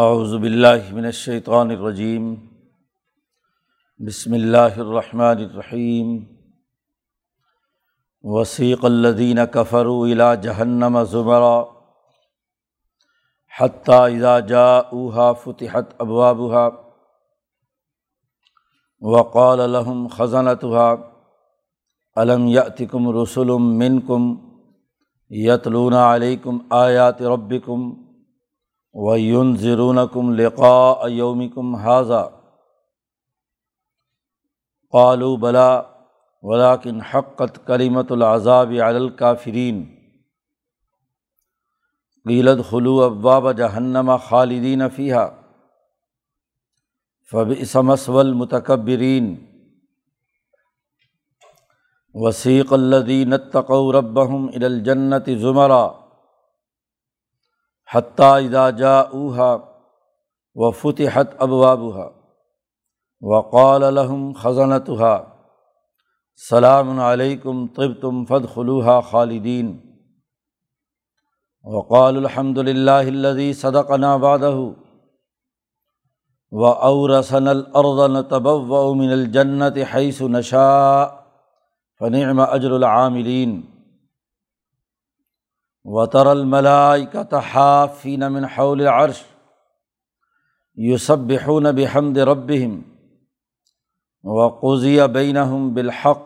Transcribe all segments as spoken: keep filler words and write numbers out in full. اعوذ باللہ من الشیطان الرجیم، بسم اللہ الرحمن الرحیم۔ وسیق الذین کفروا الی جہنم زمرا حتی اذا جاؤوها فتحت ابوابها وقال لهم خزنتها الم یأتکم رسل منکم یتلون علیکم آیات ربکم وَيُنذِرُونَكُمْ لِقَاءَ يَوْمِكُمْ هَٰذَا قَالُوا بَلَىٰ وَلَٰكِنْ حَقَّتْ كَلِمَةُ الْعَذَابِ عَلَى الْكَافِرِينَ قِيلَ ادْخُلُوا أَبْوَابَ جَهَنَّمَ خَالِدِينَ فِيهَا فَبِئْسَ مَثْوَى الْمُتَكَبِّرِينَ۔ وَسِيقَ الَّذِينَ اتَّقَوْا رَبَّهُمْ إِلَى الْجَنَّةِ زُمَرًا حتیٰ اذا جاؤوها وفتحت ابوابها وقال لهم خزنتها سلام علیکم طبتم فادخلوها خالدین وقالوا الحمد للہ الذی صدقنا وعدہ وأورثنا الارض نتبوأ من الجنة حیث نشاء فنعم اجر العاملین۔ وَتَرَى الْمَلَائِكَةَ حَافِّينَ مِنْ حَوْلِ الْعَرْشِ يُسَبِّحُونَ بِحَمْدِ رَبِّهِمْ وَقُضِيَ بَيْنَهُمْ بِالْحَقِّ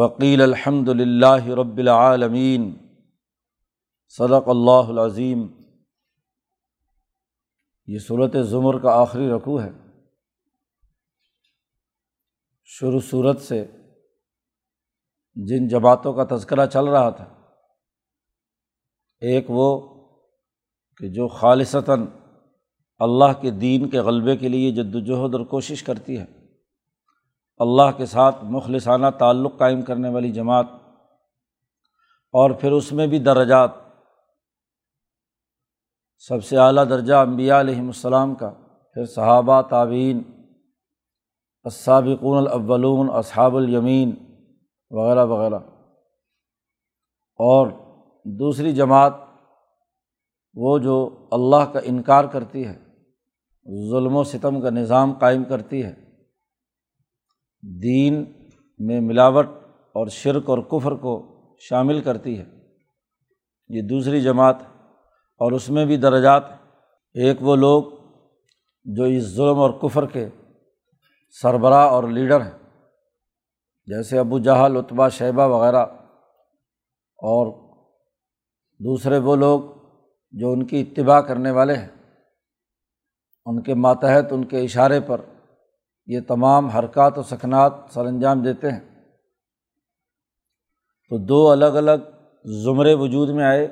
وَقِيلَ الْحَمْدُ لِلَّهِ رَبِّ الْعَالَمِينَ۔ صدق اللہ العظیم۔ یہ سورۃ زمر کا آخری رکوع ہے۔ شروع سورت سے جن جماعتوں کا تذکرہ چل رہا تھا، ایک وہ کہ جو خالصتاً اللہ کے دین کے غلبے کے لیے جد وجہد اور کوشش کرتی ہے، اللہ کے ساتھ مخلصانہ تعلق قائم کرنے والی جماعت، اور پھر اس میں بھی درجات، سب سے اعلیٰ درجہ انبیاء علیہم السلام کا، پھر صحابہ، تابعین، السابقون الاولون، اصحاب الیمین وغیرہ وغیرہ، اور دوسری جماعت وہ جو اللہ کا انکار کرتی ہے، ظلم و ستم کا نظام قائم کرتی ہے، دین میں ملاوٹ اور شرک اور کفر کو شامل کرتی ہے، یہ دوسری جماعت، اور اس میں بھی درجات، ایک وہ لوگ جو اس ظلم اور کفر کے سربراہ اور لیڈر ہیں، جیسے ابو جہل، عتبہ، شیبہ وغیرہ، اور دوسرے وہ لوگ جو ان کی اتباع کرنے والے ہیں، ان کے ماتحت، ان کے اشارے پر یہ تمام حرکات و سکنات سر انجام دیتے ہیں۔ تو دو الگ الگ زمرے وجود میں آئے،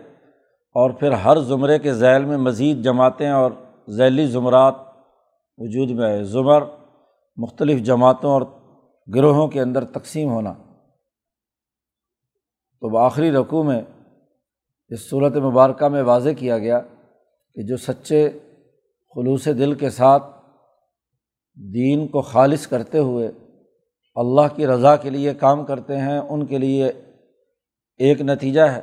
اور پھر ہر زمرے کے ذیل میں مزید جماعتیں اور ذیلی زمرات وجود میں آئے۔ زمر مختلف جماعتوں اور گروہوں کے اندر تقسیم ہونا۔ تو آخری رکوع میں اس صورت مبارکہ میں واضح کیا گیا کہ جو سچے خلوص دل کے ساتھ دین کو خالص کرتے ہوئے اللہ کی رضا کے لیے کام کرتے ہیں، ان کے لیے ایک نتیجہ ہے،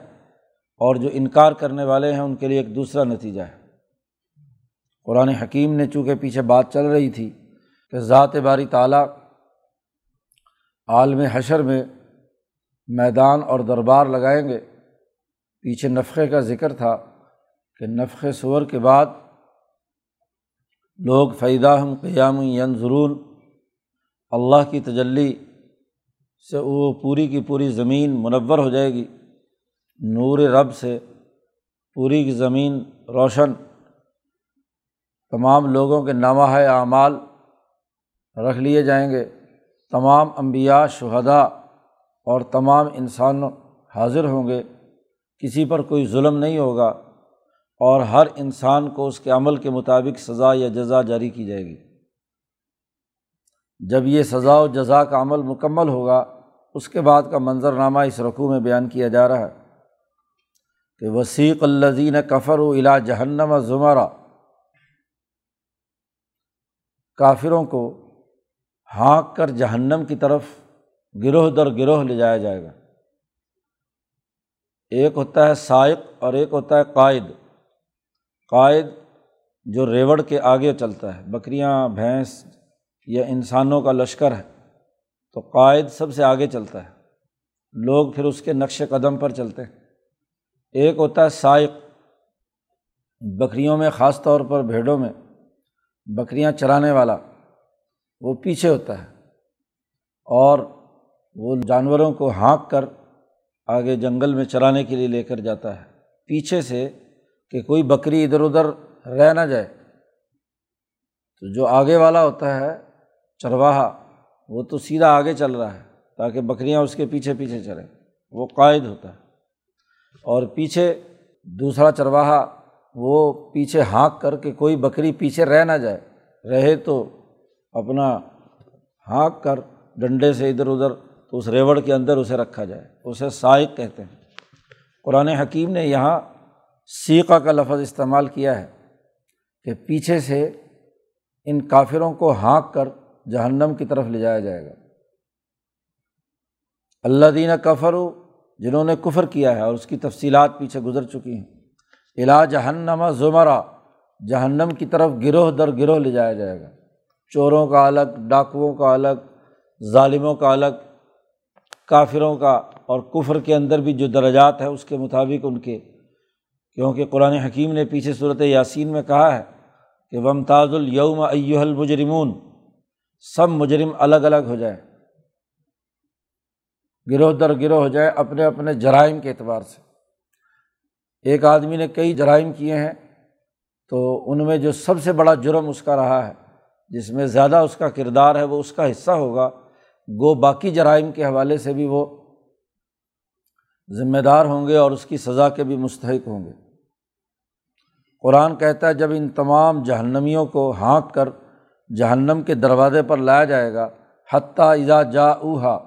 اور جو انکار کرنے والے ہیں ان کے لیے ایک دوسرا نتیجہ ہے۔ قرآن حکیم نے چونکہ پیچھے بات چل رہی تھی کہ ذات باری تعالیٰ عالم حشر میں میدان اور دربار لگائیں گے، پیچھے نفخے کا ذکر تھا کہ نفخ صور کے بعد لوگ فَإِذَا هُمْ قِيَامٌ يَنظُرُونَ، اللہ کی تجلی سے وہ پوری کی پوری زمین منور ہو جائے گی، نور رب سے پوری کی زمین روشن، تمام لوگوں کے نامہ اعمال رکھ لیے جائیں گے، تمام انبیاء، شہداء اور تمام انسان حاضر ہوں گے، کسی پر کوئی ظلم نہیں ہوگا، اور ہر انسان کو اس کے عمل کے مطابق سزا یا جزا جاری کی جائے گی۔ جب یہ سزا و جزا کا عمل مکمل ہوگا، اس کے بعد کا منظرنامہ اس رکوع میں بیان کیا جا رہا ہے کہ وسیق الذین کفروا الی جہنم زمرا، کافروں کو ہانک کر جہنم کی طرف گروہ در گروہ لے جایا جائے گا۔ ایک ہوتا ہے سائق اور ایک ہوتا ہے قائد۔ قائد جو ریوڑ کے آگے چلتا ہے، بکریاں، بھینس یا انسانوں کا لشکر ہے تو قائد سب سے آگے چلتا ہے، لوگ پھر اس کے نقش قدم پر چلتے ہیں۔ ایک ہوتا ہے سائق، بکریوں میں خاص طور پر بھیڑوں میں بکریاں چرانے والا، وہ پیچھے ہوتا ہے اور وہ جانوروں کو ہانک کر آگے جنگل میں چرانے کے لیے لے کر جاتا ہے پیچھے سے، کہ کوئی بکری ادھر ادھر رہ نہ جائے۔ تو جو آگے والا ہوتا ہے چرواہا، وہ تو سیدھا آگے چل رہا ہے تاکہ بکریاں اس کے پیچھے پیچھے چلیں، وہ قائد ہوتا ہے، اور پیچھے دوسرا چرواہا وہ پیچھے ہانک کر کے کوئی بکری پیچھے رہ نہ جائے، رہے تو اپنا ہانک کر ڈنڈے سے ادھر ادھر، تو اس ریوڑ کے اندر اسے رکھا جائے، اسے سائق کہتے ہیں۔ قرآن حکیم نے یہاں سیقہ کا لفظ استعمال کیا ہے کہ پیچھے سے ان کافروں کو ہانک کر جہنم کی طرف لے جایا جائے گا۔ الذین کفروا، جنہوں نے کفر کیا ہے، اور اس کی تفصیلات پیچھے گزر چکی ہیں۔ الی جہنم زمرا، جہنم کی طرف گروہ در گروہ لے جایا جائے گا، چوروں کا الگ، ڈاکوؤں کا الگ، ظالموں کا الگ، کافروں کا، اور کفر کے اندر بھی جو درجات ہیں اس کے مطابق ان کے، کیونکہ قرآن حکیم نے پیچھے صورت یاسین میں کہا ہے کہ وَمْتَازُ الْيَوْمَ أَيُّهَا الْمُجْرِمُونَ، سب مجرم الگ الگ ہو جائیں، گروہ در گروہ ہو جائیں اپنے اپنے جرائم کے اعتبار سے۔ ایک آدمی نے کئی جرائم کیے ہیں تو ان میں جو سب سے بڑا جرم اس کا رہا ہے، جس میں زیادہ اس کا کردار ہے، وہ اس کا حصہ ہوگا، گو باقی جرائم کے حوالے سے بھی وہ ذمہ دار ہوں گے اور اس کی سزا کے بھی مستحق ہوں گے۔ قرآن کہتا ہے جب ان تمام جہنمیوں کو ہانک کر جہنم کے دروازے پر لایا جائے گا، حتیٰ اذا جاؤہا،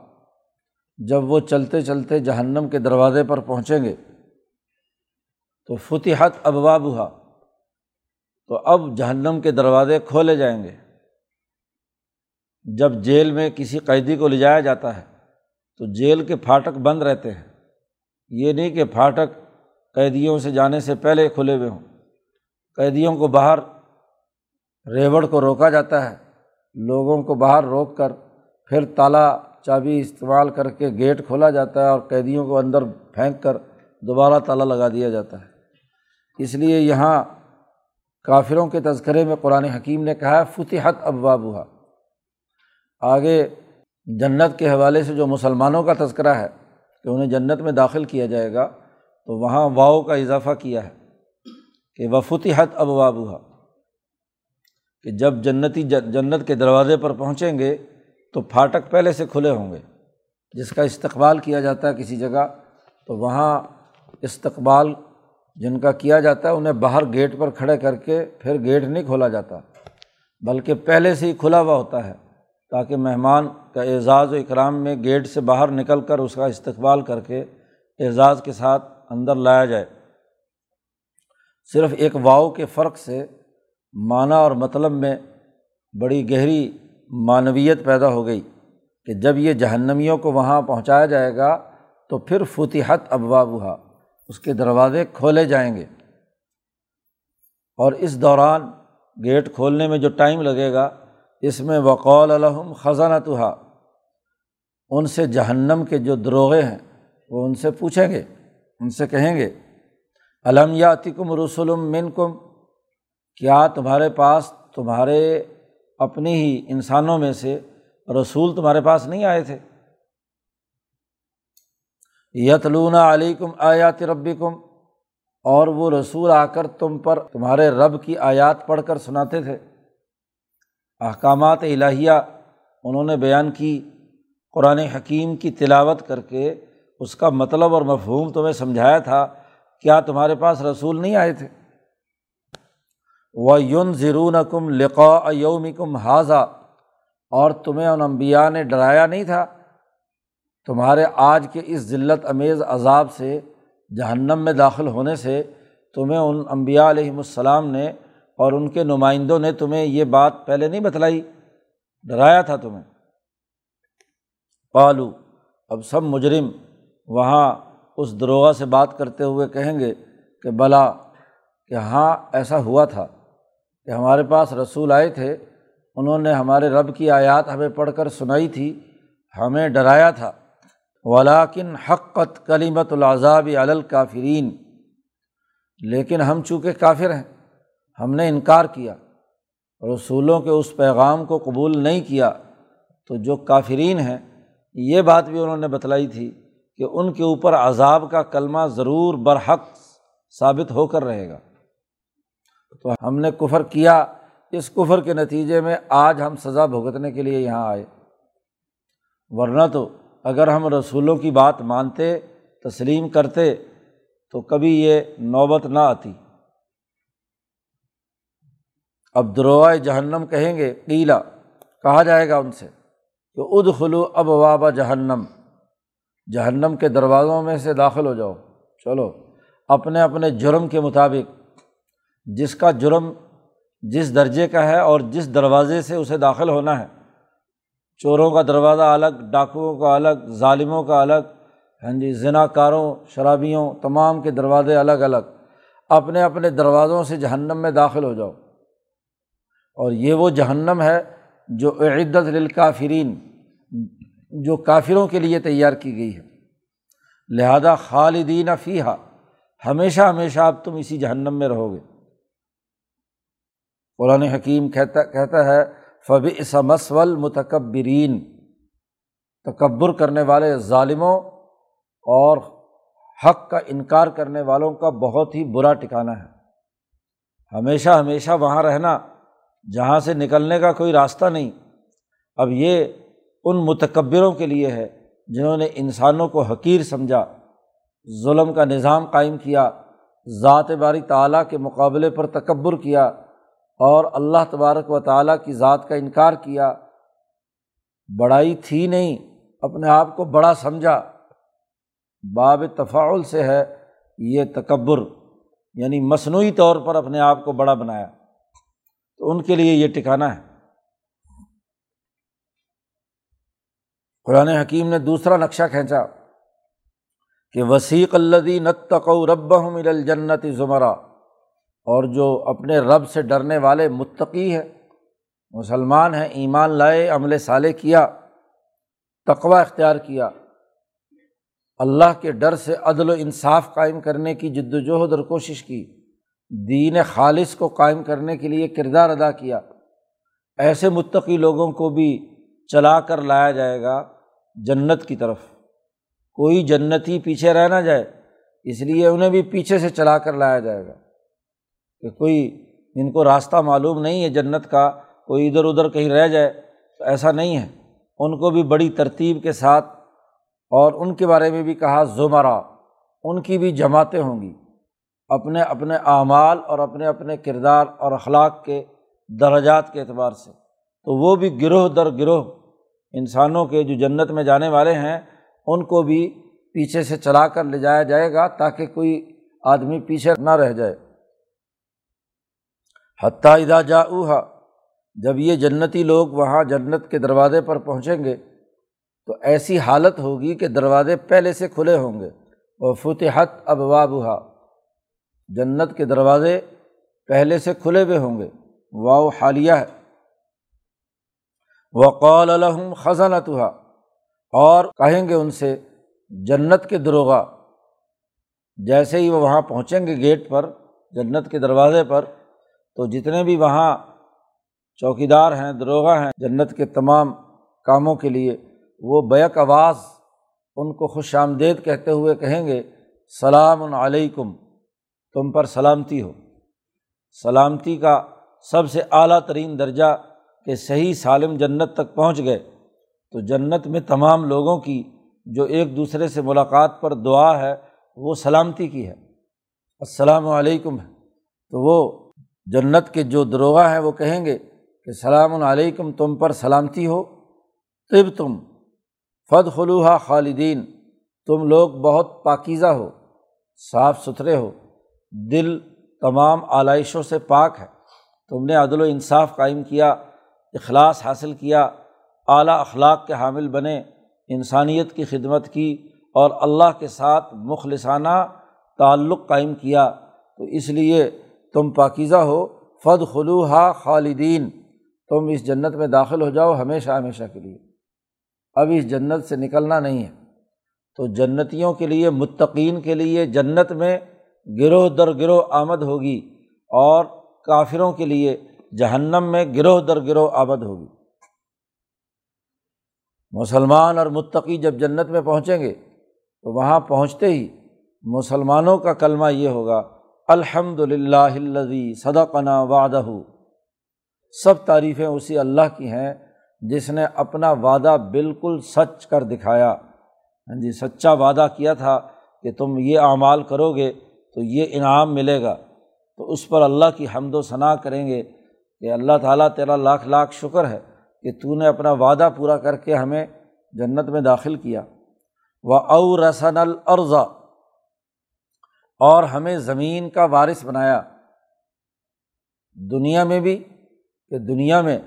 جب وہ چلتے چلتے جہنم کے دروازے پر پہنچیں گے تو فتحت ابوابہا، تو اب جہنم کے دروازے کھولے جائیں گے۔ جب جیل میں کسی قیدی کو لے جایا جاتا ہے تو جیل کے پھاٹک بند رہتے ہیں، یہ نہیں کہ پھاٹک قیدیوں سے جانے سے پہلے کھلے ہوئے ہوں، قیدیوں کو باہر، ریوڑ کو روکا جاتا ہے، لوگوں کو باہر روک کر پھر تالا چابی استعمال کر کے گیٹ کھولا جاتا ہے اور قیدیوں کو اندر پھینک کر دوبارہ تالا لگا دیا جاتا ہے۔ اس لیے یہاں کافروں کے تذکرے میں قرآن حکیم نے کہا ہے فتحت ابوابہا۔ آگے جنت کے حوالے سے جو مسلمانوں کا تذکرہ ہے کہ انہیں جنت میں داخل کیا جائے گا، تو وہاں واؤ کا اضافہ کیا ہے کہ وفتحت ابوابہا، کہ جب جنتی جنت کے دروازے پر پہنچیں گے تو پھاٹک پہلے سے کھلے ہوں گے۔ جس کا استقبال کیا جاتا ہے کسی جگہ تو وہاں استقبال جن کا کیا جاتا ہے انہیں باہر گیٹ پر کھڑے کر کے پھر گیٹ نہیں کھولا جاتا، بلکہ پہلے سے ہی کھلا ہوا ہوتا ہے تاکہ مہمان کا اعزاز و اکرام میں گیٹ سے باہر نکل کر اس کا استقبال کر کے اعزاز کے ساتھ اندر لایا جائے۔ صرف ایک واؤ کے فرق سے معنی اور مطلب میں بڑی گہری معنویت پیدا ہو گئی کہ جب یہ جہنمیوں کو وہاں پہنچایا جائے گا تو پھر فتحت ابوابہا، اس کے دروازے کھولے جائیں گے، اور اس دوران گیٹ کھولنے میں جو ٹائم لگے گا اس میں وقال لہم خزنتہا، ان سے جہنم کے جو دروغے ہیں وہ ان سے پوچھیں گے، ان سے کہیں گے الم یاتکم رسل منکم، کیا تمہارے پاس تمہارے اپنے ہی انسانوں میں سے رسول تمہارے پاس نہیں آئے تھے؟ یتلون علیکم آیات ربکم، اور وہ رسول آ کر تم پر تمہارے رب کی آیات پڑھ کر سناتے تھے، احکامات الہیہ انہوں نے بیان کی، قرآن حکیم کی تلاوت کر کے اس کا مطلب اور مفہوم تمہیں سمجھایا تھا، کیا تمہارے پاس رسول نہیں آئے تھے؟ وَيُنذِرُونَكُمْ لِقَاءَ يَوْمِكُمْ هَذَا، اور تمہیں ان انبیاء نے ڈرایا نہیں تھا تمہارے آج کے اس ذلت امیز عذاب سے، جہنم میں داخل ہونے سے تمہیں ان انبیاء علیہم السلام نے اور ان کے نمائندوں نے تمہیں یہ بات پہلے نہیں بتلائی، ڈرایا تھا تمہیں؟ قالوا، اب سب مجرم وہاں اس دروغہ سے بات کرتے ہوئے کہیں گے کہ بلا، کہ ہاں ایسا ہوا تھا، کہ ہمارے پاس رسول آئے تھے، انہوں نے ہمارے رب کی آیات ہمیں پڑھ کر سنائی تھی، ہمیں ڈرایا تھا۔ ولاکن حقت کلمۃ العذاب علی الکافرین، لیکن ہم چونکہ کافر ہیں، ہم نے انکار کیا، رسولوں کے اس پیغام کو قبول نہیں کیا، تو جو کافرین ہیں یہ بات بھی انہوں نے بتلائی تھی کہ ان کے اوپر عذاب کا کلمہ ضرور برحق ثابت ہو کر رہے گا۔ تو ہم نے کفر کیا، اس کفر کے نتیجے میں آج ہم سزا بھگتنے کے لیے یہاں آئے، ورنہ تو اگر ہم رسولوں کی بات مانتے، تسلیم کرتے، تو کبھی یہ نوبت نہ آتی۔ اب دروائے جہنم کہیں گے، قیلہ کہا جائے گا ان سے کہ ادخلوا ابواب جہنم، جہنم کے دروازوں میں سے داخل ہو جاؤ، چلو اپنے اپنے جرم کے مطابق، جس کا جرم جس درجے کا ہے اور جس دروازے سے اسے داخل ہونا ہے۔ چوروں کا دروازہ الگ، ڈاکوؤں کا الگ، ظالموں کا الگ، ہاں جی زنا کاروں، شرابیوں، تمام کے دروازے الگ الگ، اپنے اپنے دروازوں سے جہنم میں داخل ہو جاؤ۔ اور یہ وہ جہنم ہے جو اعدت للکافرین، جو کافروں کے لیے تیار کی گئی ہے، لہذا خالدین فیہا، ہمیشہ ہمیشہ اب تم اسی جہنم میں رہو گے۔ قرآن حکیم کہتا کہتا ہے فبئس مثوی المتکبرین، تکبر کرنے والے ظالموں اور حق کا انکار کرنے والوں کا بہت ہی برا ٹھکانہ ہے، ہمیشہ ہمیشہ وہاں رہنا جہاں سے نکلنے کا کوئی راستہ نہیں۔ اب یہ ان متکبروں کے لیے ہے جنہوں نے انسانوں کو حقیر سمجھا، ظلم کا نظام قائم کیا، ذات باری تعالیٰ کے مقابلے پر تکبر کیا اور اللہ تبارک و تعالیٰ کی ذات کا انکار کیا، بڑائی تھی نہیں، اپنے آپ کو بڑا سمجھا۔ باب تفاعل سے ہے یہ تکبر، یعنی مصنوعی طور پر اپنے آپ کو بڑا بنایا، تو ان کے لیے یہ ٹھکانہ ہے۔ قرآن حکیم نے دوسرا نقشہ کھینچا کہ وسیق الذین اتقوا ربہم الی الجنۃ زمرا، اور جو اپنے رب سے ڈرنے والے متقی ہیں، مسلمان ہیں، ایمان لائے، عمل صالح کیا، تقوی اختیار کیا، اللہ کے ڈر سے عدل و انصاف قائم کرنے کی جد وجہد اور کوشش کی، دین خالص کو قائم کرنے کے لیے کردار ادا کیا، ایسے متقی لوگوں کو بھی چلا کر لایا جائے گا جنت کی طرف۔ کوئی جنتی پیچھے رہ نہ جائے، اس لیے انہیں بھی پیچھے سے چلا کر لایا جائے گا کہ کوئی ان کو راستہ معلوم نہیں ہے جنت کا، کوئی ادھر ادھر کہیں رہ جائے، تو ایسا نہیں ہے، ان کو بھی بڑی ترتیب کے ساتھ۔ اور ان کے بارے میں بھی کہا زمرا، ان کی بھی جماعتیں ہوں گی، اپنے اپنے اعمال اور اپنے اپنے کردار اور اخلاق کے درجات کے اعتبار سے، تو وہ بھی گروہ در گروہ انسانوں کے جو جنت میں جانے والے ہیں، ان کو بھی پیچھے سے چلا کر لے جایا جائے گا تاکہ کوئی آدمی پیچھے نہ رہ جائے۔ حتیٰ اذا جاؤہا، جب یہ جنتی لوگ وہاں جنت کے دروازے پر پہنچیں گے تو ایسی حالت ہوگی کہ دروازے پہلے سے کھلے ہوں گے، وفتحت ابوابہا، جنت کے دروازے پہلے سے کھلے ہوئے ہوں گے، واو حالیہ ہے۔ وقال لهم خزنتها، اور کہیں گے ان سے جنت کے دروغہ، جیسے ہی وہ وہاں پہنچیں گے گیٹ پر، جنت کے دروازے پر، تو جتنے بھی وہاں چوکیدار ہیں، دروغہ ہیں جنت کے تمام کاموں کے لیے، وہ بیک آواز ان کو خوش آمدید کہتے ہوئے کہیں گے سلام علیکم، تم پر سلامتی ہو۔ سلامتی کا سب سے اعلیٰ ترین درجہ کہ صحیح سالم جنت تک پہنچ گئے، تو جنت میں تمام لوگوں کی جو ایک دوسرے سے ملاقات پر دعا ہے وہ سلامتی کی ہے، السلام علیکم ہے۔ تو وہ جنت کے جو دروغہ ہیں وہ کہیں گے کہ سلام علیکم، تم پر سلامتی ہو، طبتم فادخلوہا خالدین، تم لوگ بہت پاکیزہ ہو، صاف ستھرے ہو، دل تمام آلائشوں سے پاک ہے، تم نے عدل و انصاف قائم کیا، اخلاص حاصل کیا، اعلیٰ اخلاق کے حامل بنے، انسانیت کی خدمت کی اور اللہ کے ساتھ مخلصانہ تعلق قائم کیا، تو اس لیے تم پاکیزہ ہو فادخلوہا خالدین، تم اس جنت میں داخل ہو جاؤ ہمیشہ ہمیشہ کے لیے، اب اس جنت سے نکلنا نہیں ہے۔ تو جنتیوں کے لیے، متقین کے لیے جنت میں گروہ در گروہ آمد ہوگی، اور کافروں کے لیے جہنم میں گروہ در گروہ آمد ہوگی۔ مسلمان اور متقی جب جنت میں پہنچیں گے تو وہاں پہنچتے ہی مسلمانوں کا کلمہ یہ ہوگا، الحمدللہ الذی صدقنا وعدہ، سب تعریفیں اسی اللہ کی ہیں جس نے اپنا وعدہ بالکل سچ کر دکھایا۔ ہاں جی، سچا وعدہ کیا تھا کہ تم یہ اعمال کرو گے تو یہ انعام ملے گا، تو اس پر اللہ کی حمد و ثنا کریں گے کہ اللہ تعالیٰ تیرا لاکھ لاکھ شکر ہے کہ تو نے اپنا وعدہ پورا کر کے ہمیں جنت میں داخل کیا۔ وَأَوْرَثَنَا الْأَرْضَ، اور ہمیں زمین کا وارث بنایا، دنیا میں بھی، کہ دنیا میں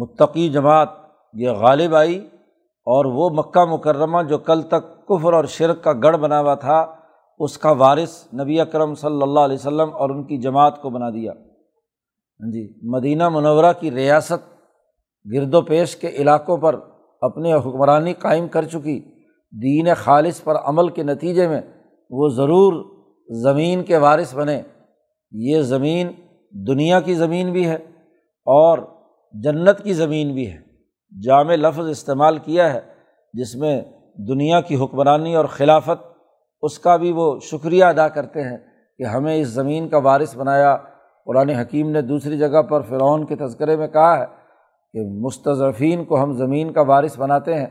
متقی جماعت یہ غالب آئی، اور وہ مکہ مکرمہ جو کل تک کفر اور شرک کا گڑھ بنا ہوا تھا، اس کا وارث نبی اکرم صلی اللہ علیہ وسلم اور ان کی جماعت کو بنا دیا۔ جی، مدینہ منورہ کی ریاست گرد و پیش کے علاقوں پر اپنے حکمرانی قائم کر چکی، دین خالص پر عمل کے نتیجے میں وہ ضرور زمین کے وارث بنے۔ یہ زمین دنیا کی زمین بھی ہے اور جنت کی زمین بھی ہے، جامع لفظ استعمال کیا ہے، جس میں دنیا کی حکمرانی اور خلافت، اس کا بھی وہ شکریہ ادا کرتے ہیں کہ ہمیں اس زمین کا وارث بنایا۔ قرآن حکیم نے دوسری جگہ پر فرعون کے تذکرے میں کہا ہے کہ مستضعفین کو ہم زمین کا وارث بناتے ہیں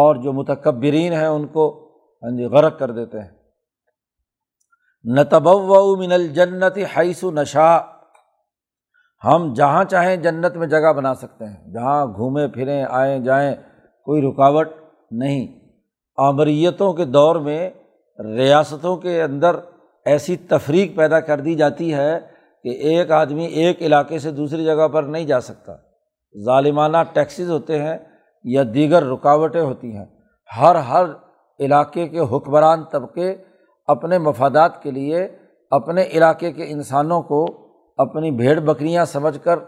اور جو متکبرین ہیں ان کو غرق کر دیتے ہیں۔ نتبوأ من الجنۃ حیث نشاء، ہم جہاں چاہیں جنت میں جگہ بنا سکتے ہیں، جہاں گھومیں پھریں آئیں جائیں، کوئی رکاوٹ نہیں۔ آمریتوں کے دور میں ریاستوں کے اندر ایسی تفریق پیدا کر دی جاتی ہے کہ ایک آدمی ایک علاقے سے دوسری جگہ پر نہیں جا سکتا، ظالمانہ ٹیکسز ہوتے ہیں یا دیگر رکاوٹیں ہوتی ہیں۔ ہر ہر علاقے کے حکمران طبقے اپنے مفادات کے لیے اپنے علاقے کے انسانوں کو اپنی بھیڑ بکریاں سمجھ کر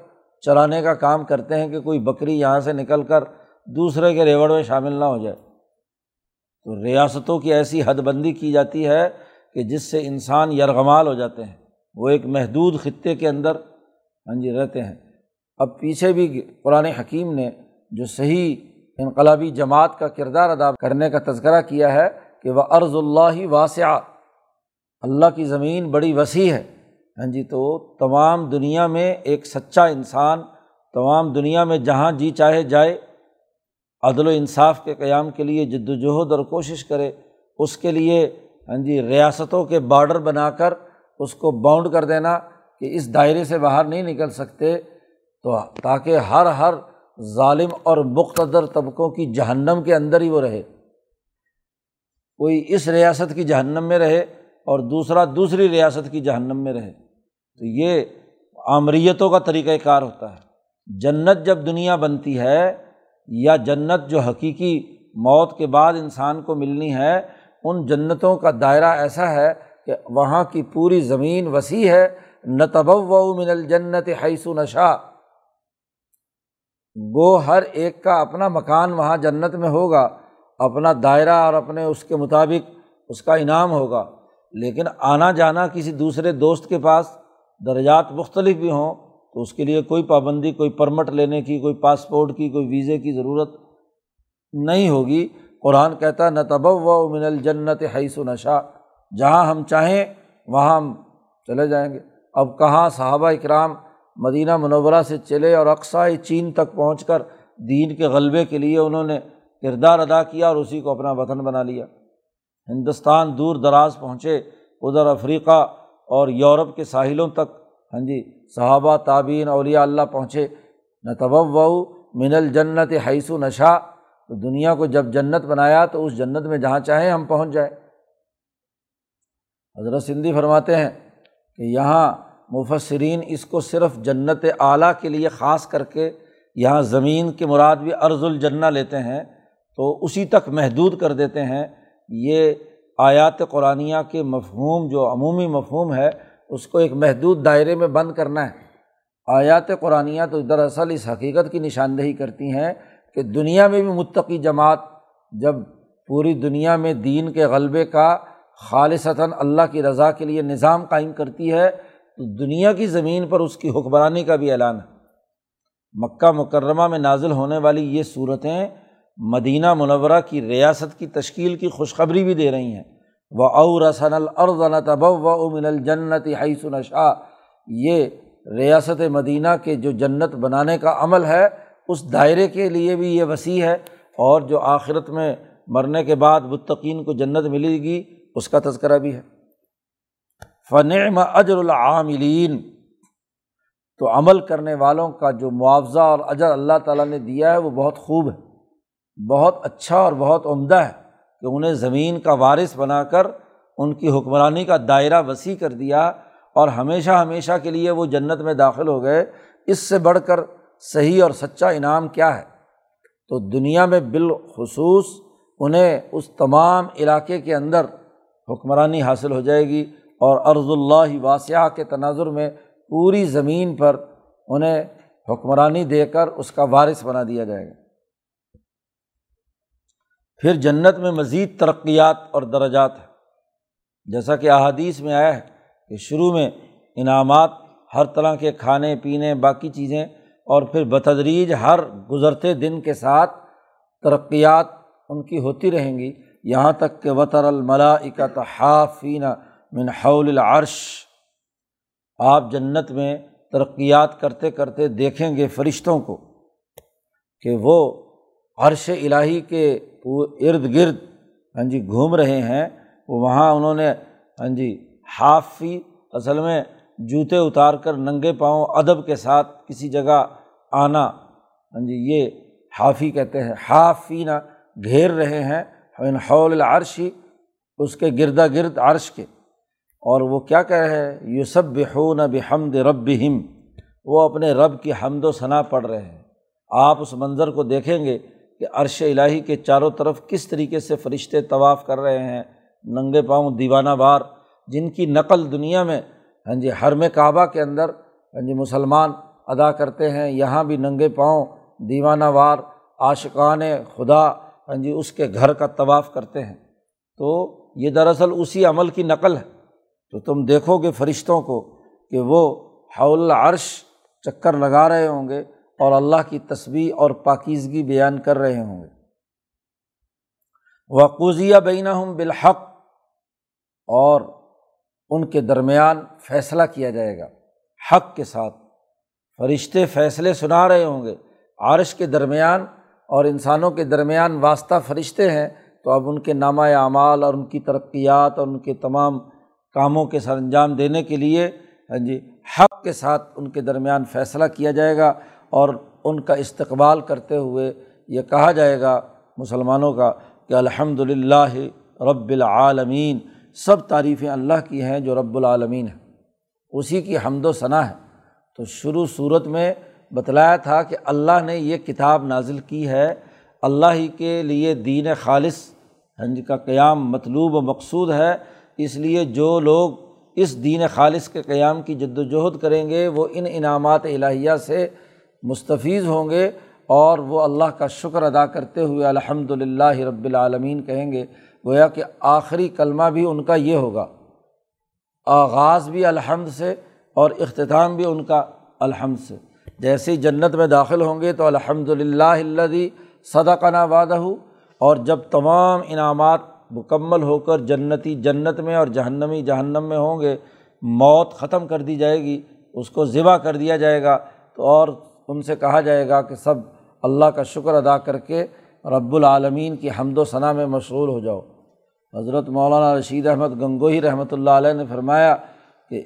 چلانے کا کام کرتے ہیں کہ کوئی بکری یہاں سے نکل کر دوسرے کے ریوڑ میں شامل نہ ہو جائے۔ تو ریاستوں کی ایسی حد بندی کی جاتی ہے کہ جس سے انسان یرغمال ہو جاتے ہیں، وہ ایک محدود خطے کے اندر ہاں جی رہتے ہیں۔ اب پیچھے بھی قرآن حکیم نے جو صحیح انقلابی جماعت کا کردار ادا کرنے کا تذکرہ کیا ہے کہ وَأَرْضُ اللہِ وَاسِعَةٌ، اللہ کی زمین بڑی وسیع ہے۔ ہاں جی، تو تمام دنیا میں ایک سچا انسان تمام دنیا میں جہاں جی چاہے جائے، عدل و انصاف کے قیام کے لیے جد و جہد اور کوشش کرے، اس کے لیے ہاں جی ریاستوں کے بارڈر بنا کر اس کو باؤنڈ کر دینا کہ اس دائرے سے باہر نہیں نکل سکتے، تو تاکہ ہر ہر ظالم اور مقتدر طبقوں کی جہنم کے اندر ہی وہ رہے، کوئی اس ریاست کی جہنم میں رہے اور دوسرا دوسری ریاست کی جہنم میں رہے۔ تو یہ آمریتوں کا طریقۂ کار ہوتا ہے۔ جنت جب دنیا بنتی ہے، یا جنت جو حقیقی موت کے بعد انسان کو ملنی ہے، ان جنتوں کا دائرہ ایسا ہے کہ وہاں کی پوری زمین وسیع ہے۔ نتبوأ من الجنۃ حیث نشاء، گو ہر ایک کا اپنا مکان وہاں جنت میں ہوگا، اپنا دائرہ اور اپنے اس کے مطابق اس کا انعام ہوگا۔ لیکن آنا جانا کسی دوسرے دوست کے پاس، درجات مختلف بھی ہوں، تو اس کے لیے کوئی پابندی، کوئی پرمٹ لینے کی، کوئی پاسپورٹ کی، کوئی ویزے کی ضرورت نہیں ہوگی۔ قرآن کہتا نتبوأ من الجنۃ حیث نشاء، جہاں ہم چاہیں وہاں ہم چلے جائیں گے۔ اب کہاں صحابہ اکرام مدینہ منورہ سے چلے اور اقصائے چین تک پہنچ کر دین کے غلبے کے لیے انہوں نے کردار ادا کیا اور اسی کو اپنا وطن بنا لیا۔ ہندوستان دور دراز پہنچے، ادھر افریقہ اور یورپ کے ساحلوں تک ہاں جی صحابہ، تابعین، اولیاء اللہ پہنچے۔ نتبوأ من الجنۃ حیث نشاء، تو دنیا کو جب جنت بنایا تو اس جنت میں جہاں چاہیں ہم پہنچ جائیں۔ حضرت سندھی فرماتے ہیں کہ یہاں مفسرین اس کو صرف جنت اعلیٰ کے لیے خاص کر کے یہاں زمین کی مراد بھی ارض الجنہ لیتے ہیں، تو اسی تک محدود کر دیتے ہیں۔ یہ آیات قرآنیہ کے مفہوم جو عمومی مفہوم ہے، اس کو ایک محدود دائرے میں بند کرنا ہے۔ آیات قرآنیہ تو دراصل اس حقیقت کی نشاندہی کرتی ہیں کہ دنیا میں بھی متقی جماعت جب پوری دنیا میں دین کے غلبے کا خالصتاً اللہ کی رضا کے لیے نظام قائم کرتی ہے تو دنیا کی زمین پر اس کی حکمرانی کا بھی اعلان ہے۔ مکہ مکرمہ میں نازل ہونے والی یہ صورتیں مدینہ منورہ کی ریاست کی تشکیل کی خوشخبری بھی دے رہی ہیں۔ وَأَوْرَثَنَا الْأَرْضَ نَتَبَوَّأُ مِنَ الْجَنَّةِ حَيْثُ نَشَاءُ، یہ ریاست مدینہ کے جو جنت بنانے کا عمل ہے اس دائرے کے لیے بھی یہ وسیع ہے، اور جو آخرت میں مرنے کے بعد متقین کو جنت ملے گی اس کا تذکرہ بھی ہے۔ فَنِعْمَ أَجْرُ الْعَامِلِينَ، تو عمل کرنے والوں کا جو معاوضہ اور اجر اللہ تعالیٰ نے دیا ہے وہ بہت خوب ہے، بہت اچھا اور بہت عمدہ ہے کہ انہیں زمین کا وارث بنا کر ان کی حکمرانی کا دائرہ وسیع کر دیا اور ہمیشہ ہمیشہ کے لیے وہ جنت میں داخل ہو گئے۔ اس سے بڑھ کر صحیح اور سچا انعام کیا ہے؟ تو دنیا میں بالخصوص انہیں اس تمام علاقے کے اندر حکمرانی حاصل ہو جائے گی، اور ارض اللہ واسعہ کے تناظر میں پوری زمین پر انہیں حکمرانی دے کر اس کا وارث بنا دیا جائے گا۔ پھر جنت میں مزید ترقیات اور درجات ہیں، جیسا کہ احادیث میں آیا ہے کہ شروع میں انعامات، ہر طرح کے کھانے پینے باقی چیزیں، اور پھر بتدریج ہر گزرتے دن کے ساتھ ترقیات ان کی ہوتی رہیں گی، یہاں تک کہ وتر الملائکۃ حافین من حول العرش، آپ جنت میں ترقیات کرتے کرتے دیکھیں گے فرشتوں کو کہ وہ عرش الہی کے ارد گرد ہاں جی گھوم رہے ہیں۔ وہاں انہوں نے ہاں جی حافی اصل میں جوتے اتار کر ننگے پاؤں ادب کے ساتھ کسی جگہ آنا، ہاں جی یہ حافی کہتے ہیں، حافینا گھیر رہے ہیں، من حول العرش اس کے گردا گرد عرش کے، اور وہ کیا کہہ رہے ہیں؟ یسبحون بحمد ربہم، وہ اپنے رب کی حمد و ثنا پڑھ رہے ہیں۔ آپ اس منظر کو دیکھیں گے کہ عرش الہی کے چاروں طرف کس طریقے سے فرشتے طواف کر رہے ہیں ننگے پاؤں دیوانہ وار، جن کی نقل دنیا میں ہاں جی حرم کعبہ کے اندر ہاں جی مسلمان ادا کرتے ہیں، یہاں بھی ننگے پاؤں دیوانہ وار عاشقان خدا ہاں جی اس کے گھر کا طواف کرتے ہیں۔ تو یہ دراصل اسی عمل کی نقل ہے۔ تو تم دیکھو گے فرشتوں کو کہ وہ حول عرش چکر لگا رہے ہوں گے اور اللہ کی تسبیح اور پاکیزگی بیان کر رہے ہوں گے۔ وَقُضِيَ بَيْنَهُمْ بِالْحَقِّ، اور ان کے درمیان فیصلہ کیا جائے گا حق کے ساتھ۔ فرشتے فیصلے سنا رہے ہوں گے، عرش کے درمیان اور انسانوں کے درمیان واسطہ فرشتے ہیں، تو اب ان کے نامہ اعمال اور ان کی ترقیات اور ان کے تمام کاموں کے سر انجام دینے کے لیے ہاں جی حق کے ساتھ ان کے درمیان فیصلہ کیا جائے گا، اور ان کا استقبال کرتے ہوئے یہ کہا جائے گا مسلمانوں کا کہ الحمدللہ رب العالمین، سب تعریفیں اللہ کی ہیں جو رب العالمین ہے، اسی کی حمد و ثنا ہے۔ تو شروع صورت میں بتلایا تھا کہ اللہ نے یہ کتاب نازل کی ہے، اللہ ہی کے لیے دین خالص ہنج کا قیام مطلوب و مقصود ہے، اس لیے جو لوگ اس دین خالص کے قیام کی جد و جہد کریں گے وہ ان انعامات الہیہ سے مستفیض ہوں گے، اور وہ اللہ کا شکر ادا کرتے ہوئے الحمدللہ رب العالمین کہیں گے۔ گویا کہ آخری کلمہ بھی ان کا یہ ہوگا، آغاز بھی الحمد سے اور اختتام بھی ان کا الحمد سے۔ جیسے جنت میں داخل ہوں گے تو الحمدللہ الذی صدقنا وعدہ، اور جب تمام انعامات مکمل ہو کر جنتی جنت میں اور جہنمی جہنم میں ہوں گے، موت ختم کر دی جائے گی، اس کو ذبح کر دیا جائے گا، تو اور ان سے کہا جائے گا کہ سب اللہ کا شکر ادا کر کے رب العالمین کی حمد و ثنا میں مشغول ہو جاؤ۔ حضرت مولانا رشید احمد گنگوہی رحمۃ اللہ علیہ نے فرمایا کہ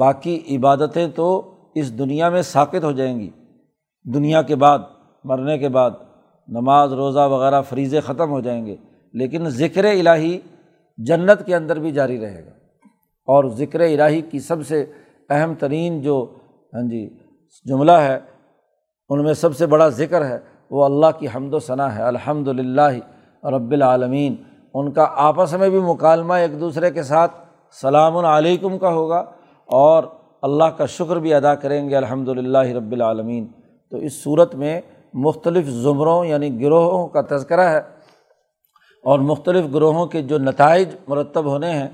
باقی عبادتیں تو اس دنیا میں ساقط ہو جائیں گی، دنیا کے بعد مرنے کے بعد نماز روزہ وغیرہ فریضے ختم ہو جائیں گے، لیکن ذکر الہی جنت کے اندر بھی جاری رہے گا، اور ذکر الہی کی سب سے اہم ترین جو ہاں جی جملہ ہے ان میں سب سے بڑا ذکر ہے وہ اللہ کی حمد و ثنا ہے، الحمدللہ رب العالمین۔ ان کا آپس میں بھی مکالمہ ایک دوسرے کے ساتھ سلام علیکم کا ہوگا، اور اللہ کا شکر بھی ادا کریں گے الحمدللہ رب العالمین۔ تو اس صورت میں مختلف زمروں یعنی گروہوں کا تذکرہ ہے، اور مختلف گروہوں کے جو نتائج مرتب ہونے ہیں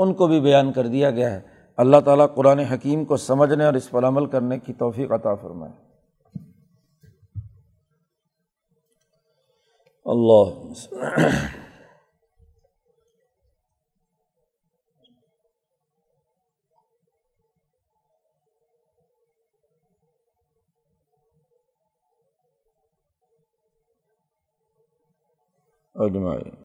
ان کو بھی بیان کر دیا گیا ہے۔ اللہ تعالیٰ قرآن حکیم کو سمجھنے اور اس پر عمل کرنے کی توفیق عطا فرمائے۔ اللہ اجمعین۔